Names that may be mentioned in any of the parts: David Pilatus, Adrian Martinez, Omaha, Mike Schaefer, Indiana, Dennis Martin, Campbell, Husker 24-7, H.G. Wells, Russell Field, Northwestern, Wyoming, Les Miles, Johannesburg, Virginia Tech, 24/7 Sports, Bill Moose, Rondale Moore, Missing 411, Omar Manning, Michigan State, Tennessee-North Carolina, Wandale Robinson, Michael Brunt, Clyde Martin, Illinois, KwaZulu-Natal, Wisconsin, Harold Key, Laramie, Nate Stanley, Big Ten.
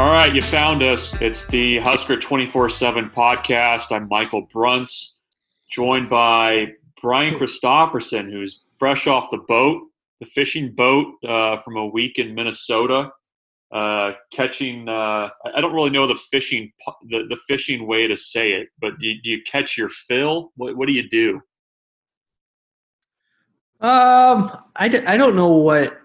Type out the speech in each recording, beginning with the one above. All right, you found us. It's the Husker 24/7 podcast. I'm Michael Brunt, joined by Brian Christopherson, who's fresh off the boat, the fishing boat from a week in Minnesota, catching. I don't really know the fishing way to say it, but do you catch your fill? What do you do? I don't know what.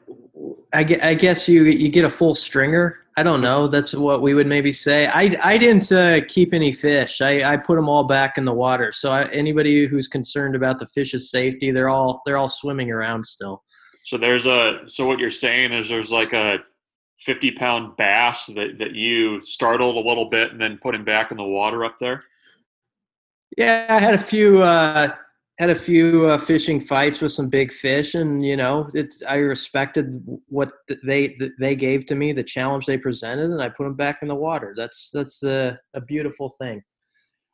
I guess you get a full stringer. I don't know. That's what we would maybe say. I didn't keep any fish. I put them all back in the water. So anybody who's concerned about the fish's safety, they're all swimming around still. So so what you're saying is there's like a 50-pound bass that you startled a little bit and then put him back in the water up there. Yeah, I had a few. Had a few fishing fights with some big fish, and I respected what they gave to me, the challenge they presented, and I put them back in the water. That's a beautiful thing.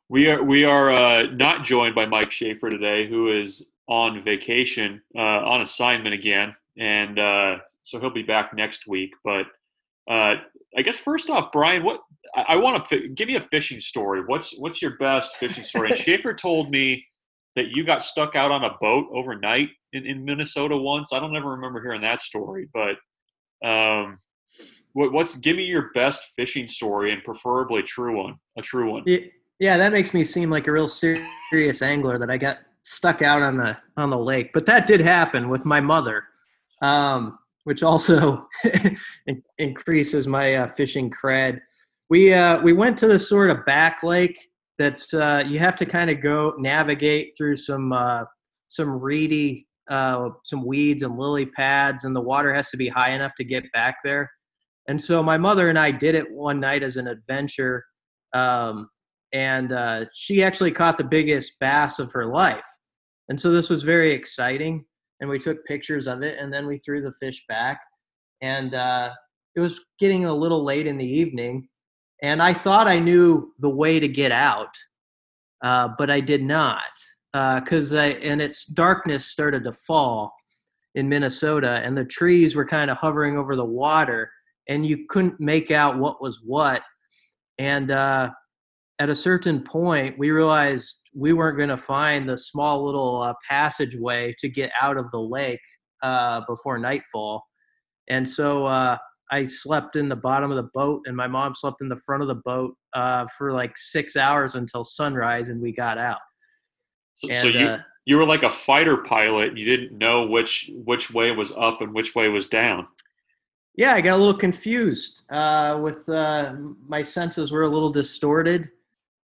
We are not joined by Mike Schaefer today, who is on vacation, on assignment again, and so he'll be back next week. But I guess first off, Brian, I want to give you a fishing story. What's your best fishing story? And Schaefer told me that you got stuck out on a boat overnight in Minnesota once. I don't ever remember hearing that story, but give me your best fishing story, and preferably a true one. Yeah, that makes me seem like a real serious angler that I got stuck out on the lake. But that did happen with my mother, which also increases my fishing cred. We went to this sort of back lake. That's you have to kind of go navigate through some reedy, some weeds and lily pads, and the water has to be high enough to get back there. And so my mother and I did it one night as an adventure, and she actually caught the biggest bass of her life. And so this was very exciting, and we took pictures of it, and then we threw the fish back. And it was getting a little late in the evening. And I thought I knew the way to get out, but I did not, because its darkness started to fall in Minnesota, and the trees were kind of hovering over the water, and you couldn't make out what was what. And at a certain point, we realized we weren't going to find the small little passageway to get out of the lake before nightfall, and so. I slept in the bottom of the boat, and my mom slept in the front of the boat for like 6 hours until sunrise, and we got out. And, so you were like a fighter pilot, and you didn't know which way was up and which way was down. Yeah, I got a little confused. With my senses were a little distorted,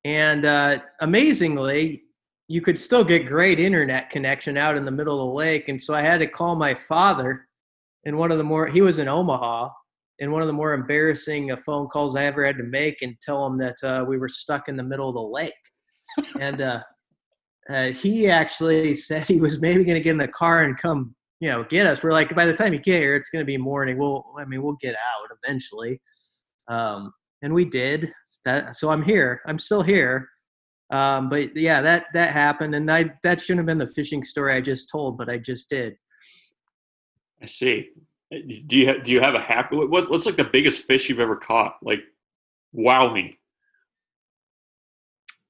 and amazingly, you could still get great internet connection out in the middle of the lake, and so I had to call my father. And he was in Omaha. And one of the more embarrassing phone calls I ever had to make, and tell him that we were stuck in the middle of the lake. And he actually said he was maybe going to get in the car and come, get us. We're like, by the time you get here, it's going to be morning. We'll get out eventually. And we did. So I'm here. I'm still here. But yeah, that happened. And that shouldn't have been the fishing story I just told, but I just did. I see. Do you have a happy? What's like the biggest fish you've ever caught? Like, wow me.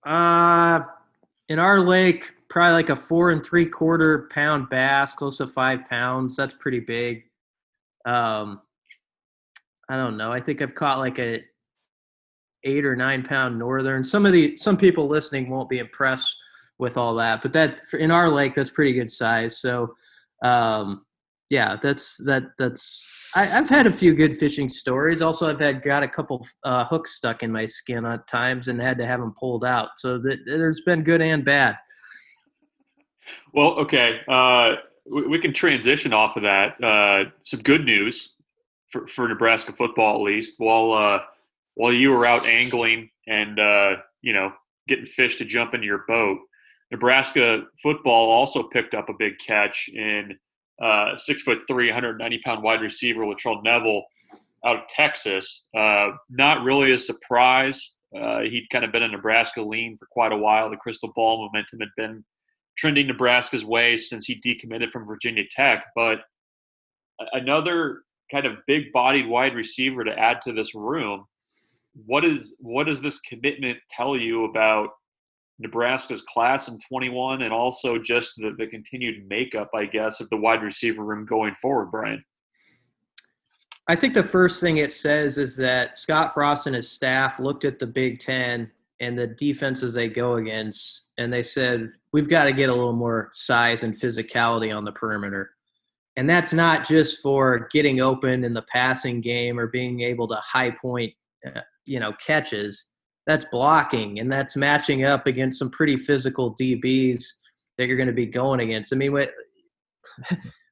In our lake, probably like a 4 3/4 pound bass, close to 5 pounds. That's pretty big. I don't know. I think I've caught like a 8 or 9 pound northern. Some people listening won't be impressed with all that, but that in our lake, that's pretty good size. So, yeah, that's. I've had a few good fishing stories. Also, I've got a couple hooks stuck in my skin at times and had to have them pulled out. So there's been good and bad. Well, okay, we can transition off of that. Some good news for Nebraska football, at least. While you were out angling and getting fish to jump into your boat, Nebraska football also picked up a big catch in. 6'3", 190-pound wide receiver Latrell Neville out of Texas. Not really a surprise. He'd kind of been a Nebraska lean for quite a while. The crystal ball momentum had been trending Nebraska's way since he decommitted from Virginia Tech. But another kind of big-bodied wide receiver to add to this room. what does this commitment tell you about Nebraska's class in 21 and also just the continued makeup, I guess, of the wide receiver room going forward, Brian? I think the first thing it says is that Scott Frost and his staff looked at the Big Ten and the defenses they go against, and they said, we've got to get a little more size and physicality on the perimeter. And that's not just for getting open in the passing game or being able to high point, catches. That's blocking, and that's matching up against some pretty physical DBs that you're going to be going against. I mean,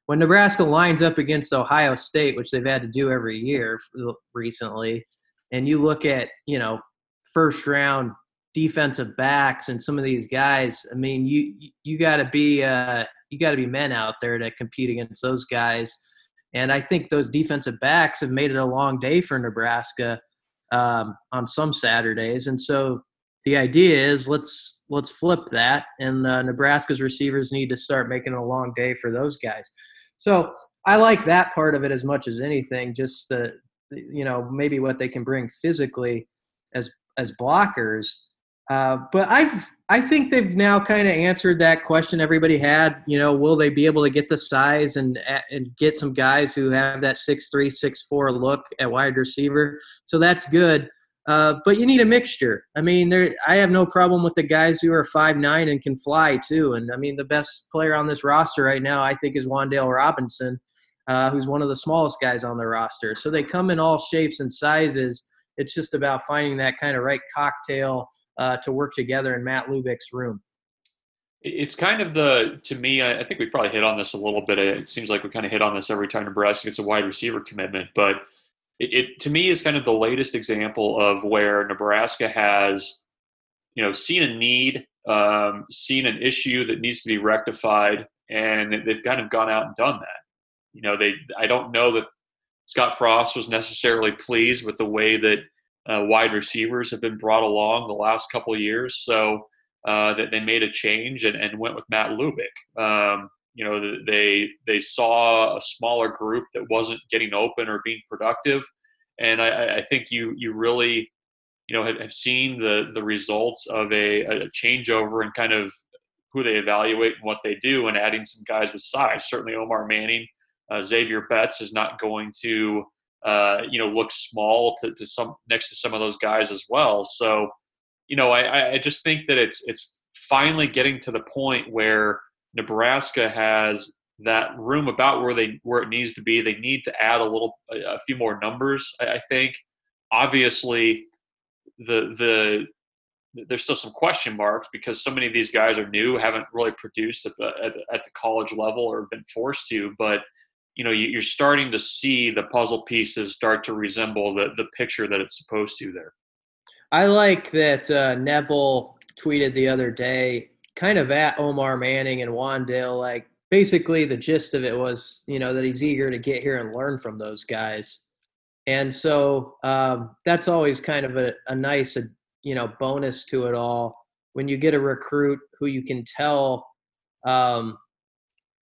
when Nebraska lines up against Ohio State, which they've had to do every year recently, and you look at, first-round defensive backs and some of these guys, I mean, you got to be men out there to compete against those guys. And I think those defensive backs have made it a long day for Nebraska on some Saturdays. And so the idea is let's flip that, and Nebraska's receivers need to start making it a long day for those guys. So I like that part of it as much as anything, just the, maybe what they can bring physically as blockers. But I think they've now kind of answered that question everybody had, will they be able to get the size and get some guys who have that 6'3", 6'4" look at wide receiver. So that's good. But you need a mixture. I mean, I have no problem with the guys who are 5'9" and can fly too. And, I mean, the best player on this roster right now, I think, is Wandale Robinson, who's one of the smallest guys on the roster. So they come in all shapes and sizes. It's just about finding that kind of right cocktail to work together in Matt Lubick's room. It's kind of to me, I think we probably hit on this a little bit. It seems like we kind of hit on this every time Nebraska gets a wide receiver commitment, but it to me is kind of the latest example of where Nebraska has, seen a need, seen an issue that needs to be rectified, and they've kind of gone out and done that. I don't know that Scott Frost was necessarily pleased with the way that wide receivers have been brought along the last couple of years, so that they made a change and went with Matt Lubick. They saw a smaller group that wasn't getting open or being productive, and I think you really have seen the results of a changeover in kind of who they evaluate and what they do, and adding some guys with size. Certainly Omar Manning, Xavier Betts is not going to look small to some next to some of those guys as well. So, I just think that it's finally getting to the point where Nebraska has that room about where it needs to be. They need to add a few more numbers, I think. Obviously, there's still some question marks because so many of these guys are new, haven't really produced at the college level or been forced to, but you're starting to see the puzzle pieces start to resemble the picture that it's supposed to there. I like that Neville tweeted the other day, kind of at Omar Manning and Wandale, like basically the gist of it was, that he's eager to get here and learn from those guys. And so that's always kind of a nice, bonus to it all. When you get a recruit who you can tell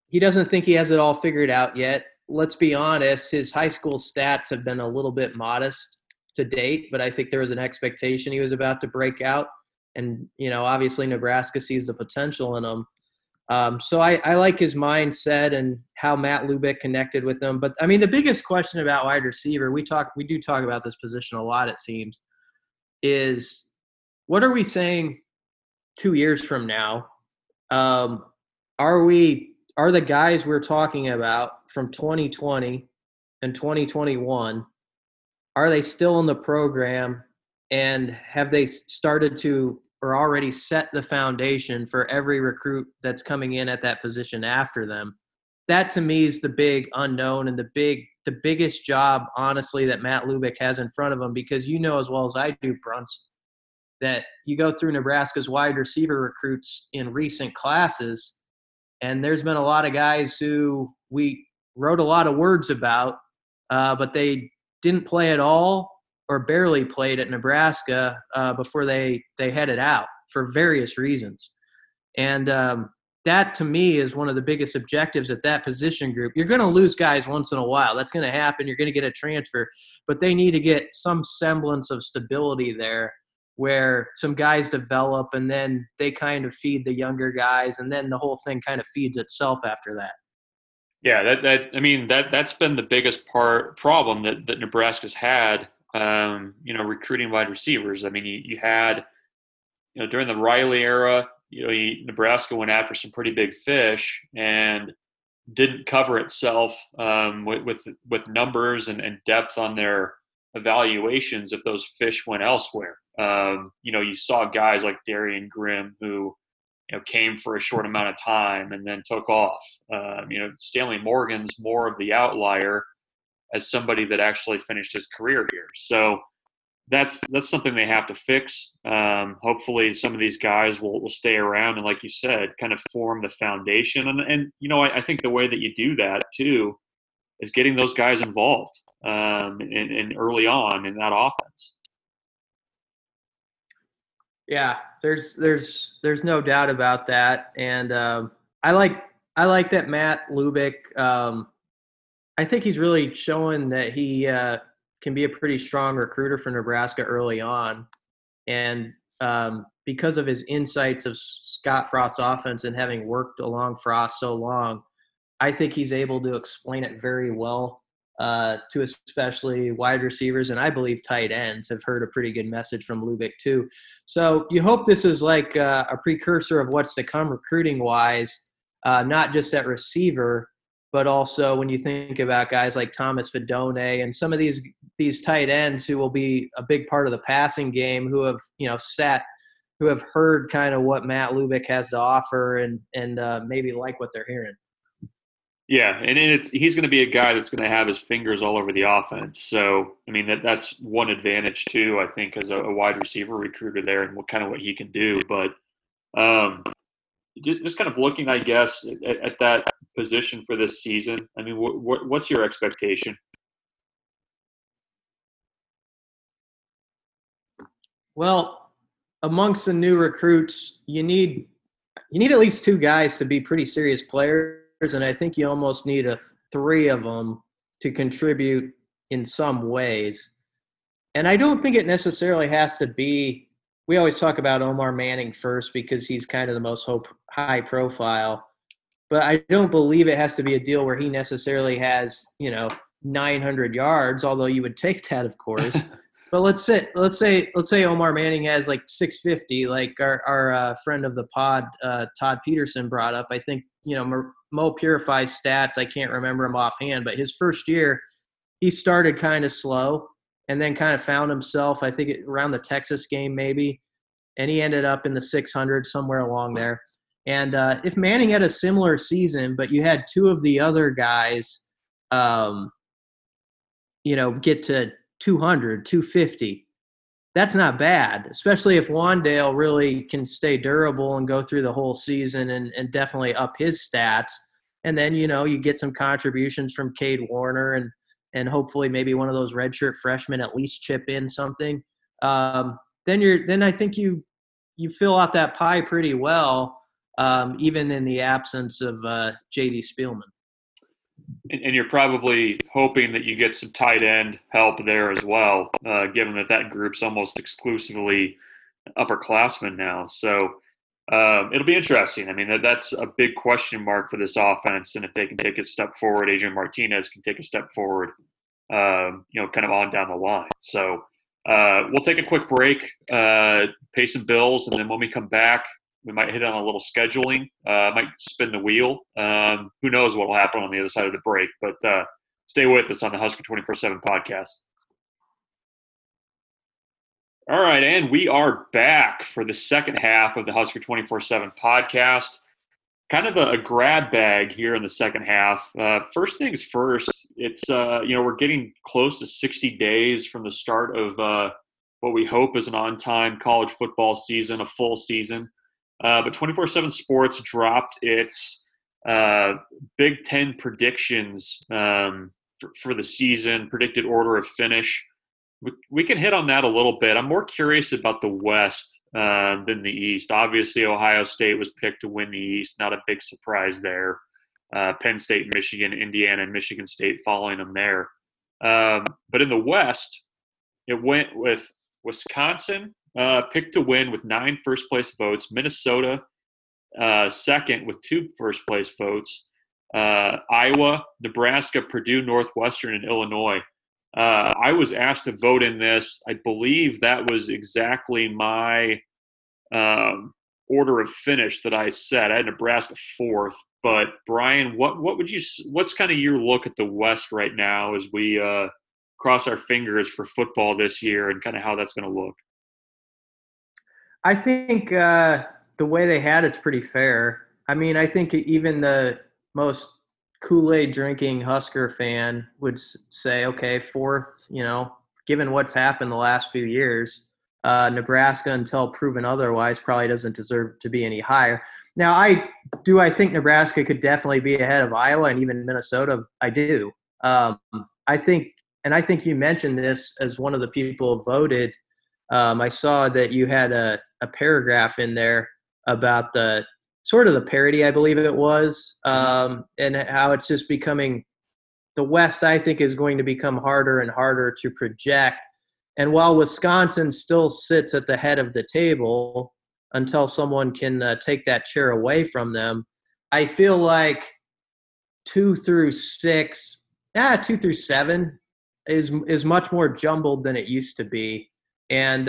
he doesn't think he has it all figured out yet. Let's be honest, his high school stats have been a little bit modest to date, but I think there was an expectation he was about to break out. And, obviously Nebraska sees the potential in him. So I like his mindset and how Matt Lubick connected with him. But, I mean, the biggest question about wide receiver, we do talk about this position a lot, it seems, is what are we saying 2 years from now? Are the guys we're talking about from 2020 and 2021, are they still in the program, and have they started to or already set the foundation for every recruit that's coming in at that position after them? That to me is the big unknown and the biggest job, honestly, that Matt Lubick has in front of him, because as well as I do, Brunts, that you go through Nebraska's wide receiver recruits in recent classes, and there's been a lot of guys who we wrote a lot of words about, but they didn't play at all or barely played at Nebraska before they headed out for various reasons. And that to me is one of the biggest objectives at that position group. You're going to lose guys once in a while. That's going to happen. You're going to get a transfer, but they need to get some semblance of stability there where some guys develop and then they kind of feed the younger guys. And then the whole thing kind of feeds itself after that. Yeah. That's been the biggest problem that Nebraska's had, recruiting wide receivers. I mean, you had, during the Riley era, Nebraska went after some pretty big fish and didn't cover itself with numbers and depth on their evaluations if those fish went elsewhere. You saw guys like Darian Grimm who came for a short amount of time and then took off. Stanley Morgan's more of the outlier as somebody that actually finished his career here. So that's something they have to fix. Hopefully some of these guys will stay around and, like you said, kind of form the foundation. And I think the way that you do that too is getting those guys involved in early on in that offense. Yeah, there's no doubt about that. And I like that Matt Lubick. I think he's really showing that he can be a pretty strong recruiter for Nebraska early on. And because of his insights of Scott Frost's offense and having worked along Frost so long, I think he's able to explain it very well to especially wide receivers. And I believe tight ends have heard a pretty good message from Lubick too. So you hope this is like a precursor of what's to come recruiting wise, not just at receiver, but also when you think about guys like Thomas Fedone and some of these tight ends who will be a big part of the passing game, who have, who have heard kind of what Matt Lubick has to offer and maybe like what they're hearing. Yeah. And he's going to be a guy that's going to have his fingers all over the offense. So, I mean, that's one advantage too, I think, as a wide receiver recruiter there and what he can do. But, just kind of looking, I guess, at that position for this season. I mean, what's your expectation? Well, amongst the new recruits, you need at least two guys to be pretty serious players, and I think you almost need three of them to contribute in some ways. And I don't think it necessarily has to be. We always talk about Omar Manning first because he's kind of the most high profile, but I don't believe it has to be a deal where he necessarily has, 900 yards, although you would take that, of course. But let's say Omar Manning has like 650, like our friend of the pod, Todd Peterson brought up. I think, Mo Purify's stats, I can't remember him offhand, but his first year he started kind of slow. And then kind of found himself, I think, around the Texas game maybe, and he ended up in the 600 somewhere along there. And if Manning had a similar season, but you had two of the other guys, get to 200, 250, that's not bad, especially if Wandale really can stay durable and go through the whole season and definitely up his stats. And then, you get some contributions from Cade Warner and hopefully maybe one of those redshirt freshmen at least chip in something. Then I think you fill out that pie pretty well, even in the absence of J.D. Spielman. And you're probably hoping that you get some tight end help there as well, given that group's almost exclusively upperclassmen now. So it'll be interesting. I mean, that's a big question mark for this offense. And if they can take a step forward, Adrian Martinez can take a step forward, kind of on down the line. So we'll take a quick break, pay some bills. And then when we come back, we might hit on a little scheduling, might spin the wheel. Who knows what will happen on the other side of the break, but stay with us on the Husker 24/7 podcast. All right, and we are back for the second half of the Husker 24/7 podcast. Kind of a grab bag here in the second half. First things first, it's we're getting close to 60 days from the start of what we hope is an on-time college football season, a full season. But 24/7 Sports dropped its Big Ten predictions for the season, predicted order of finish. We can hit on that a little bit. I'm more curious about the West than the East. Obviously, Ohio State was picked to win the East. Not a big surprise there. Penn State, Michigan, Indiana, and Michigan State following them there. But in the West, it went with Wisconsin picked to win with 9 first-place votes, Minnesota second with 2 first-place votes, Iowa, Nebraska, Purdue, Northwestern, and Illinois. I was asked to vote in this. I believe that was exactly my order of finish that I said. I had Nebraska 4th, but Brian, what would you? What's kind of your look at the West right now as we cross our fingers for football this year, and kind of how that's going to look? I think the way they had it's pretty fair. I mean, I think even the most Kool-Aid drinking Husker fan would say, okay, 4th, you know, given what's happened the last few years, Nebraska, until proven otherwise, probably doesn't deserve to be any higher. Now, I think Nebraska could definitely be ahead of Iowa and even Minnesota. I do. I think you mentioned this as one of the people who voted. I saw that you had a paragraph in there about the sort of the parody, I believe it was, and how it's just becoming – the West, I think, is going to become harder and harder to project. And while Wisconsin still sits at the head of the table until someone can take that chair away from them, I feel like 2 through 7 is much more jumbled than it used to be. And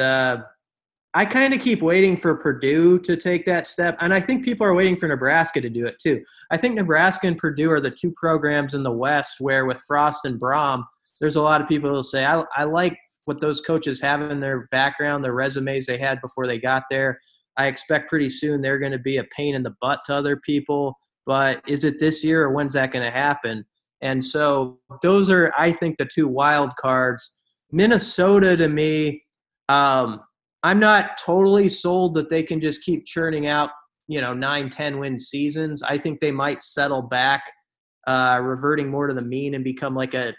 I kind of keep waiting for Purdue to take that step. And I think people are waiting for Nebraska to do it too. I think Nebraska and Purdue are the 2 programs in the West where with Frost and Brom, there's a lot of people who say, I like what those coaches have in their background, their resumes they had before they got there. I expect pretty soon they're going to be a pain in the butt to other people. But is it this year or when's that going to happen? And so those are, I think, the 2 wild cards. Minnesota, to me, I'm not totally sold that they can just keep churning out, 9-10 win seasons. I think they might settle back, reverting more to the mean and become like a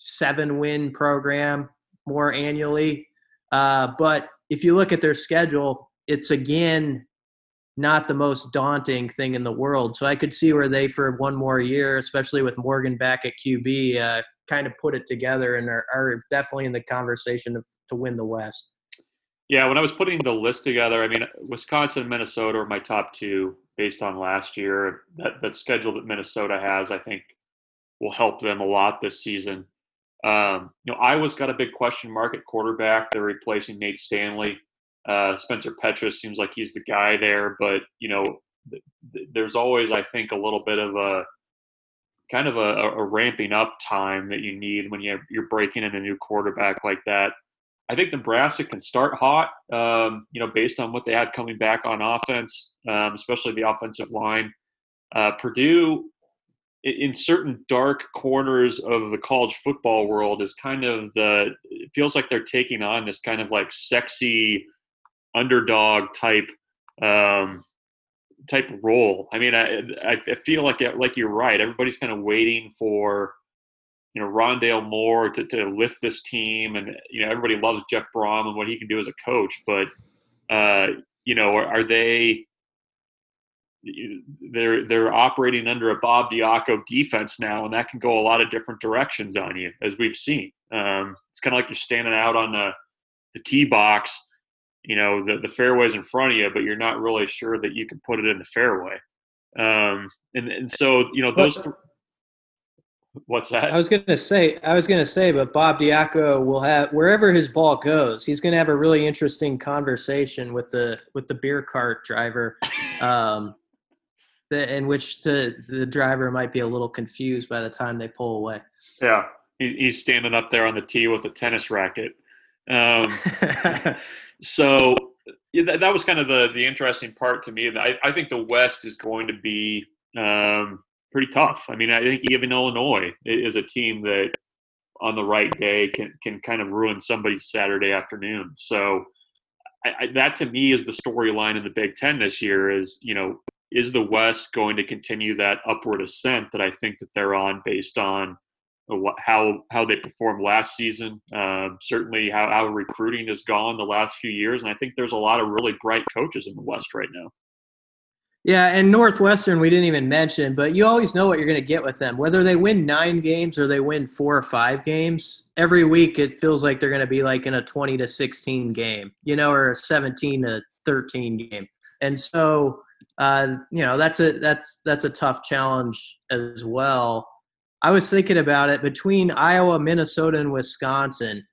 7-win program more annually. But if you look at their schedule, it's again not the most daunting thing in the world. So I could see where they, for one more year, especially with Morgan back at QB, kind of put it together and are definitely in the conversation to win the West. Yeah, when I was putting the list together, I mean, Wisconsin and Minnesota are my top 2 based on last year. That schedule that Minnesota has, I think, will help them a lot this season. Iowa's got a big question mark at quarterback. They're replacing Nate Stanley. Spencer Petras seems like he's the guy there. But, there's always, I think, a little bit of a kind of a ramping up time that you need when you're breaking in a new quarterback like that. I think Nebraska can start hot, based on what they had coming back on offense, especially the offensive line. Purdue, in certain dark corners of the college football world, is kind of it feels like they're taking on this kind of like sexy underdog type role. I mean, I feel like you're right. Everybody's kind of waiting for Rondale Moore to lift this team, and everybody loves Jeff Brom and what he can do as a coach. But are they? They're operating under a Bob Diaco defense now, and that can go a lot of different directions on you, as we've seen. It's kind of like you're standing out on the tee box, the fairway's in front of you, but you're not really sure that you can put it in the fairway. And so those. What's that? I was going to say, but Bob Diaco will have, wherever his ball goes, he's going to have a really interesting conversation with the beer cart driver, in which the driver might be a little confused by the time they pull away. Yeah. He's standing up there on the tee with a tennis racket. So that was kind of the interesting part to me. I think the West is going to be, pretty tough. I mean, I think even Illinois is a team that on the right day can kind of ruin somebody's Saturday afternoon. So that to me is the storyline in the Big Ten this year is, is the West going to continue that upward ascent that I think that they're on based on how they performed last season, certainly how recruiting has gone the last few years. And I think there's a lot of really bright coaches in the West right now. Yeah, and Northwestern we didn't even mention, but you always know what you're going to get with them. Whether they win 9 games or they win 4 or 5 games, every week it feels like they're going to be like in a 20-16 game, you know, or a 17-13 game. And so, you know, that's a tough challenge as well. I was thinking about it between Iowa, Minnesota, and Wisconsin.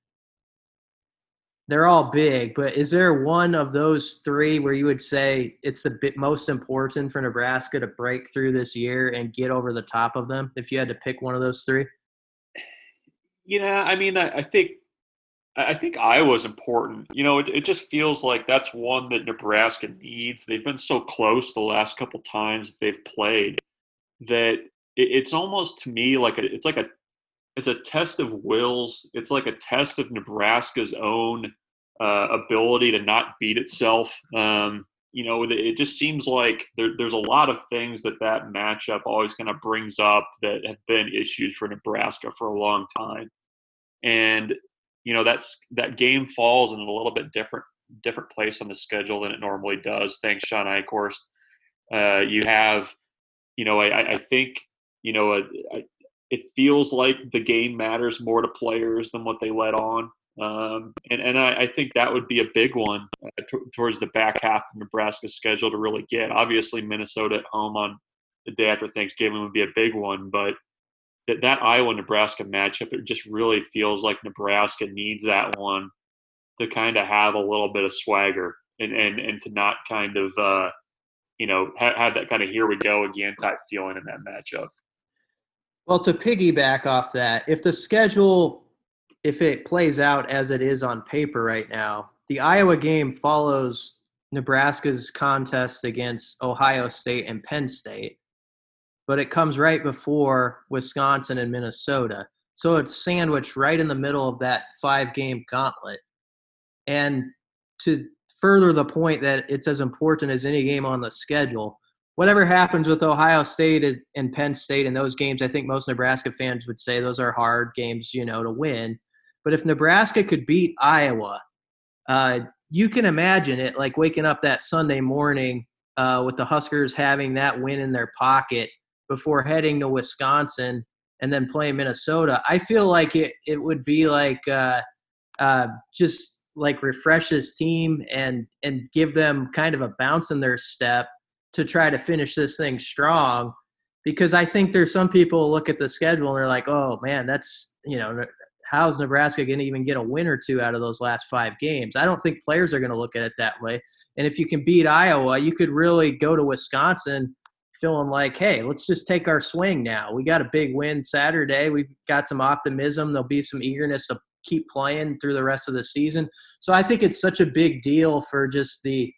They're all big, but is there one of those three where you would say it's the most important for Nebraska to break through this year and get over the top of them if you had to pick one of those three? Yeah, I mean, I think Iowa's important. You know, it just feels like that's one that Nebraska needs. They've been so close the last couple times they've played that it's almost to me like it's a test of wills. It's like a test of Nebraska's own ability to not beat itself. You know, it just seems like there's a lot of things that matchup always kind of brings up that have been issues for Nebraska for a long time. And, you know, that game falls in a little bit different place on the schedule than it normally does. Thanks, Sean Eichhorst. You have, you know, I think, you know, it feels like the game matters more to players than what they let on. And I think that would be a big one towards the back half of Nebraska's schedule to really get. Obviously, Minnesota at home on the day after Thanksgiving would be a big one. But that Iowa-Nebraska matchup, it just really feels like Nebraska needs that one to kind of have a little bit of swagger and to not kind of, you know, have that kind of here we go again type feeling in that matchup. Well, to piggyback off that, if the schedule, if it plays out as it is on paper right now, the Iowa game follows Nebraska's contest against Ohio State and Penn State, but it comes right before Wisconsin and Minnesota. So it's sandwiched right in the middle of that 5-game gauntlet. And to further the point that it's as important as any game on the schedule, whatever happens with Ohio State and Penn State in those games, I think most Nebraska fans would say those are hard games, you know, to win. But if Nebraska could beat Iowa, you can imagine it like waking up that Sunday morning with the Huskers having that win in their pocket before heading to Wisconsin and then playing Minnesota. I feel like it would be like just like refresh this team and give them kind of a bounce in their step to try to finish this thing strong, because I think there's some people look at the schedule and they're like, oh man, that's, you know, how's Nebraska going to even get a win or two out of those last 5 games? I don't think players are going to look at it that way. And if you can beat Iowa, you could really go to Wisconsin feeling like, hey, let's just take our swing now. We got a big win Saturday. We've got some optimism. There'll be some eagerness to keep playing through the rest of the season. So I think it's such a big deal for just the,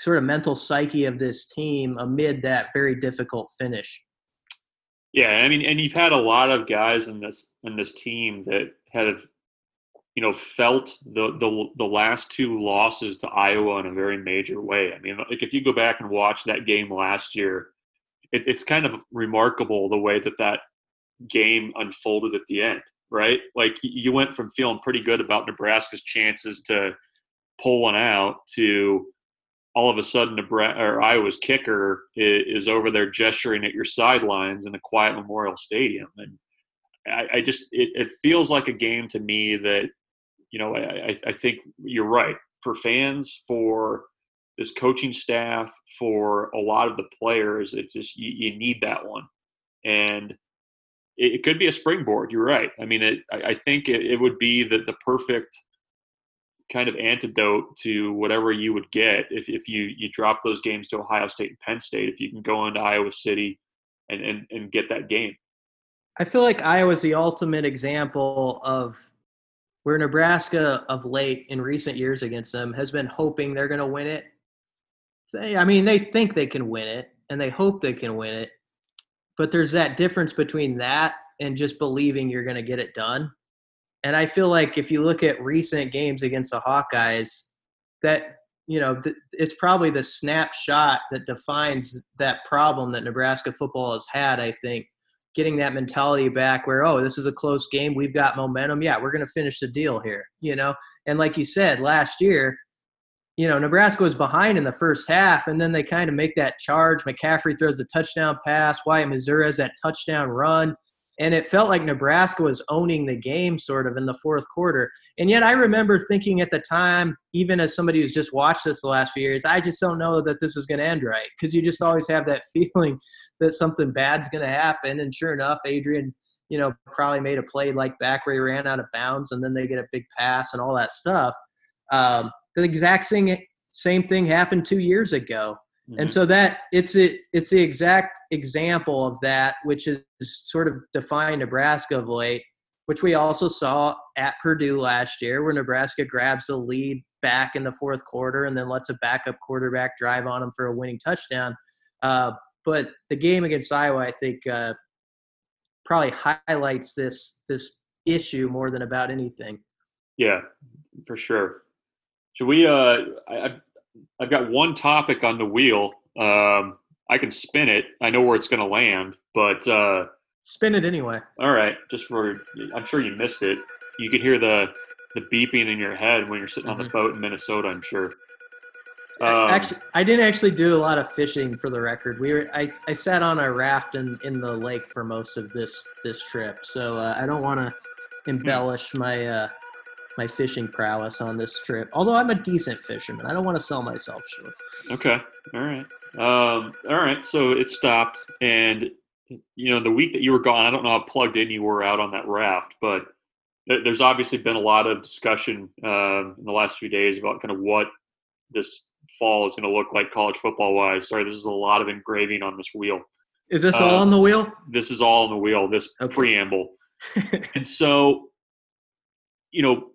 sort of mental psyche of this team amid that very difficult finish. Yeah, I mean, and you've had a lot of guys in this team that have, you know, felt the last 2 losses to Iowa in a very major way. I mean, like if you go back and watch that game last year, it's kind of remarkable the way that game unfolded at the end, right? Like you went from feeling pretty good about Nebraska's chances to pull one out to all of a sudden, Iowa's kicker is over there gesturing at your sidelines in a quiet Memorial Stadium. And I just – it feels like a game to me that, you know, I think you're right. For fans, for this coaching staff, for a lot of the players, it just – you need that one. And it could be a springboard. You're right. I mean, I think it would be the perfect – kind of antidote to whatever you would get if you drop those games to Ohio State and Penn State, if you can go into Iowa City and get that game. I feel like Iowa's the ultimate example of where Nebraska of late in recent years against them has been hoping they're going to win it. They think they can win it and they hope they can win it, but there's that difference between that and just believing you're going to get it done. And I feel like if you look at recent games against the Hawkeyes, that, you know, it's probably the snapshot that defines that problem that Nebraska football has had, I think, getting that mentality back where, oh, this is a close game. We've got momentum. Yeah, we're going to finish the deal here, you know. And like you said, last year, you know, Nebraska was behind in the first half, and then they kind of make that charge. McCaffrey throws a touchdown pass. Wyatt Missouri has that touchdown run. And it felt like Nebraska was owning the game sort of in the fourth quarter. And yet I remember thinking at the time, even as somebody who's just watched this the last few years, I just don't know that this is going to end right, because you just always have that feeling that something bad's going to happen. And sure enough, Adrian, you know, probably made a play like back where he ran out of bounds, and then they get a big pass and all that stuff. The exact same thing happened 2 years ago. And so that it's the exact example of that, which is sort of defined Nebraska of late, which we also saw at Purdue last year, where Nebraska grabs the lead back in the fourth quarter and then lets a backup quarterback drive on him for a winning touchdown. But the game against Iowa, I think, probably highlights this issue more than about anything. Yeah, for sure. Should we I've got one topic on the wheel. I can spin it. I know where it's going to land, but spin it anyway. All right, I'm sure you missed it. You could hear the beeping in your head when you're sitting on the boat in Minnesota. I'm sure. I didn't actually do a lot of fishing, for the record. I sat on a raft in the lake for most of this trip, so I don't want to embellish my fishing prowess on this trip, although I'm a decent fisherman. I don't want to sell myself short. Okay. All right. So it stopped, and you know, the week that you were gone, I don't know how plugged in you were out on that raft, but there's obviously been a lot of discussion in the last few days about kind of what this fall is going to look like college football wise. Sorry, this is a lot of engraving on this wheel. Is this all on the wheel? This is all on the wheel, this preamble. And so, you know,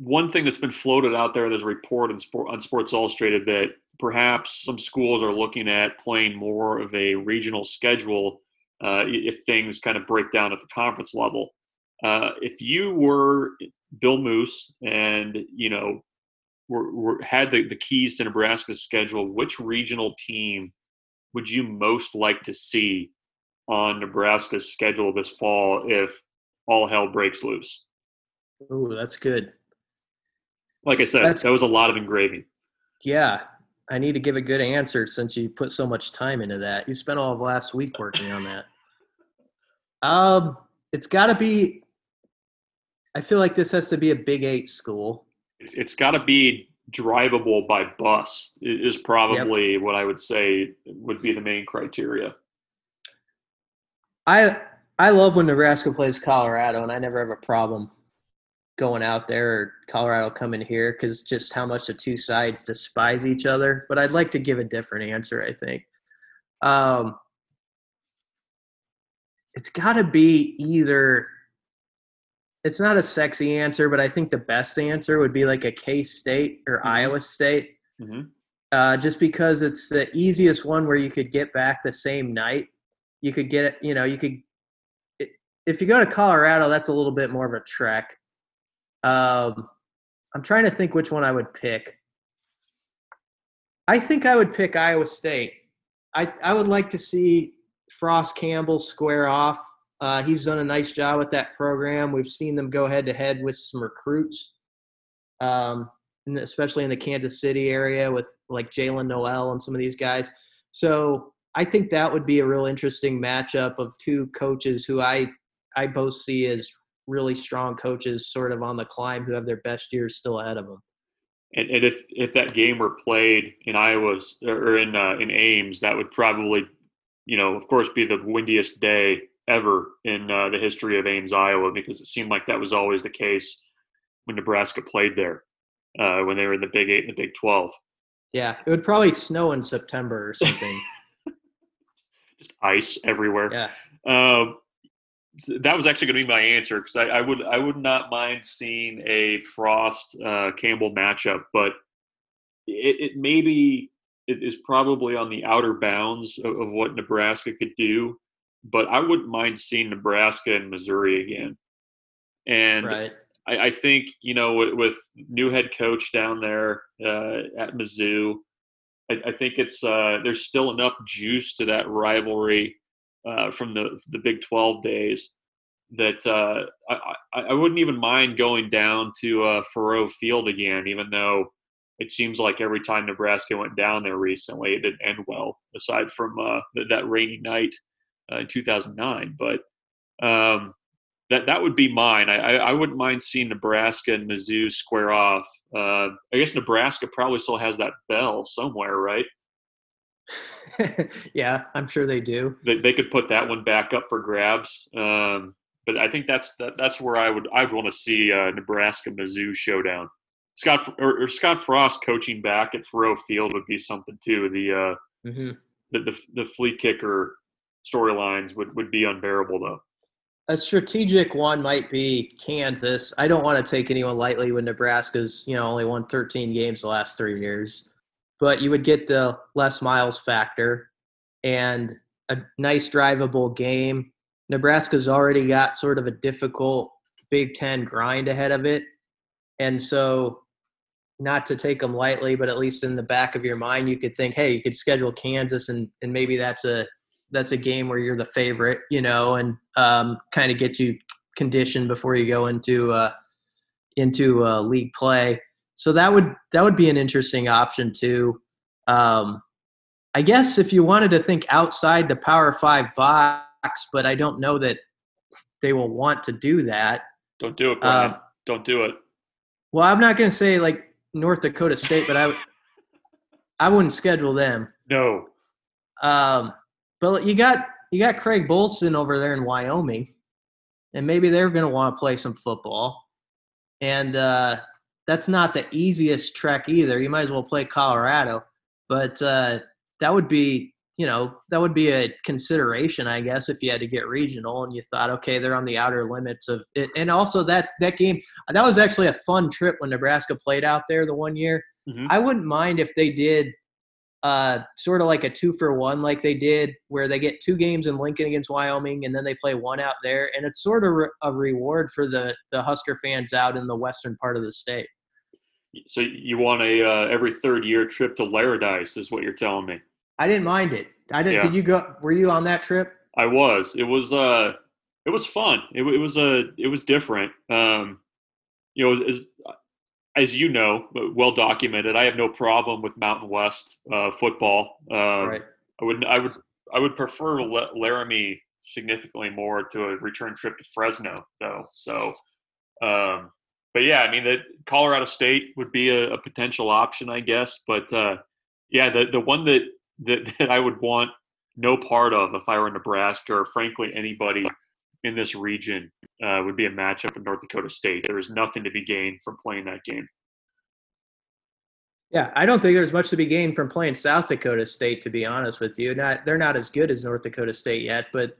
one thing that's been floated out there, there's a report on Sports Illustrated that perhaps some schools are looking at playing more of a regional schedule if things kind of break down at the conference level. If you were Bill Moose and, you know, had the keys to Nebraska's schedule, which regional team would you most like to see on Nebraska's schedule this fall if all hell breaks loose? Oh, that's good. Like I said, that was a lot of engraving. Yeah. I need to give a good answer since you put so much time into that. You spent all of last week working on that. It's got to be – I feel like this has to be a Big 8 school. It's got to be drivable by bus is probably what I would say would be the main criteria. I love when Nebraska plays Colorado, and I never have a problem going out there or Colorado coming here, because just how much the two sides despise each other. But I'd like to give a different answer, I think. It's got to be either – it's not a sexy answer, but I think the best answer would be like a K-State or Iowa State, just because it's the easiest one where you could get back the same night. You could get – you know, you could – if you go to Colorado, that's a little bit more of a trek. I'm trying to think which one I would pick. I think I would pick Iowa State. I would like to see Frost Campbell square off. He's done a nice job with that program. We've seen them go head-to-head with some recruits, and especially in the Kansas City area with like Jalen Noel and some of these guys. So I think that would be a real interesting matchup of two coaches who I both see as really strong coaches sort of on the climb who have their best years still ahead of them. And if that game were played in Iowa or in Ames, that would probably, you know, of course, be the windiest day ever in the history of Ames, Iowa, because it seemed like that was always the case when Nebraska played there, when they were in the Big 8 and the Big 12. Yeah, it would probably snow in September or something. Just ice everywhere. Yeah. That was actually going to be my answer, because I would not mind seeing a Frost-Campbell matchup, but it maybe it is probably on the outer bounds of what Nebraska could do, but I wouldn't mind seeing Nebraska and Missouri again. And right. I think, you know, with new head coach down there at Mizzou, I think it's there's still enough juice to that rivalry from the Big 12 days that I wouldn't even mind going down to Faroe Field again, even though it seems like every time Nebraska went down there recently, it didn't end well, aside from that rainy night in 2009. But that would be mine. I wouldn't mind seeing Nebraska and Mizzou square off. I guess Nebraska probably still has that bell somewhere, right? Yeah, I'm sure they do. They could put that one back up for grabs. But I think that's where I'd want to see a Nebraska-Mizzou showdown. Scott Frost coaching back at Faroe Field would be something too. The flea kicker storylines would be unbearable though. A strategic one might be Kansas. I don't want to take anyone lightly when Nebraska's only won 13 games the last 3 years, but you would get the Les Miles factor and a nice drivable game. Nebraska's already got sort of a difficult Big Ten grind ahead of it. And so not to take them lightly, but at least in the back of your mind, you could think, hey, you could schedule Kansas and maybe that's a game where you're the favorite, and kind of get you conditioned before you go into league play. So that would be an interesting option too. I guess if you wanted to think outside the Power 5 box, but I don't know that they will want to do that. Don't do it, Brian. Don't do it. Well, I'm not going to say like North Dakota State, but I wouldn't schedule them. No. But you got Craig Bolson over there in Wyoming, and maybe they're going to want to play some football. And that's not the easiest trek either. You might as well play Colorado. But that would be, a consideration, I guess, if you had to get regional and you thought, okay, they're on the outer limits of it. And also that game, that was actually a fun trip when Nebraska played out there the one year. Mm-hmm. I wouldn't mind if they did sort of like a 2-for-1 like they did, where they get 2 games in Lincoln against Wyoming and then they play one out there. And it's sort of a reward for the Husker fans out in the western part of the state. So you want a every third-year trip to Laradice is what you're telling me. I didn't mind it. Yeah. Did you go? Were you on that trip? I was. It was fun. It was different. As you know, well documented, I have no problem with Mountain West football. Right. I would prefer Laramie significantly more to a return trip to Fresno, though. So, but yeah, I mean, the Colorado State would be a potential option, I guess. But yeah, the one that I would want no part of if I were in Nebraska or frankly anybody in this region would be a matchup in North Dakota State. There is nothing to be gained from playing that game. Yeah, I don't think there's much to be gained from playing South Dakota State, to be honest with you. They're not as good as North Dakota State yet, but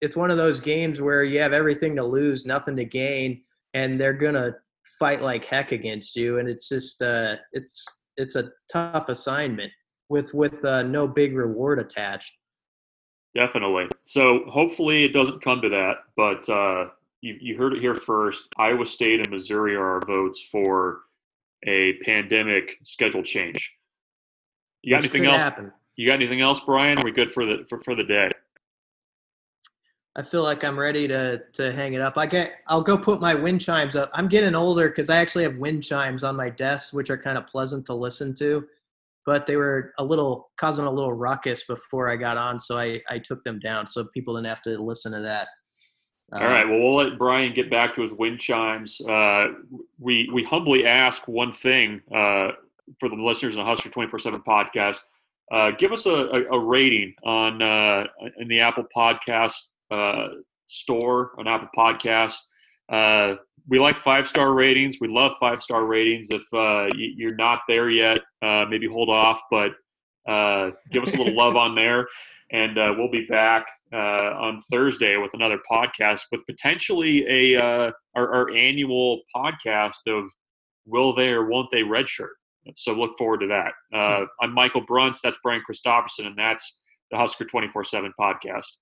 it's one of those games where you have everything to lose, nothing to gain, and they're going to fight like heck against you. And it's just it's a tough assignment with no big reward attached. Definitely. So hopefully it doesn't come to that, but you heard it here first. Iowa State and Missouri are our votes for a pandemic schedule change. You got anything else? You got anything else, Brian? Are we good for the day? I feel like I'm ready to hang it up. I'll go put my wind chimes up. I'm getting older because I actually have wind chimes on my desk, which are kind of pleasant to listen to. But they were causing a little ruckus before I got on, so I took them down so people didn't have to listen to that. All right, well, we'll let Brian get back to his wind chimes. We humbly ask one thing for the listeners on the Husker 24/7 podcast. Give us a rating on in the Apple Podcast store, on Apple Podcasts. We like 5-star ratings. We love 5-star ratings. If you're not there yet, maybe hold off, but give us a little love on there. And we'll be back on Thursday with another podcast with potentially our annual podcast of Will They or Won't They Redshirt. So look forward to that. I'm Michael Brunt. That's Brian Christopherson, and that's the Husker 24/7 podcast.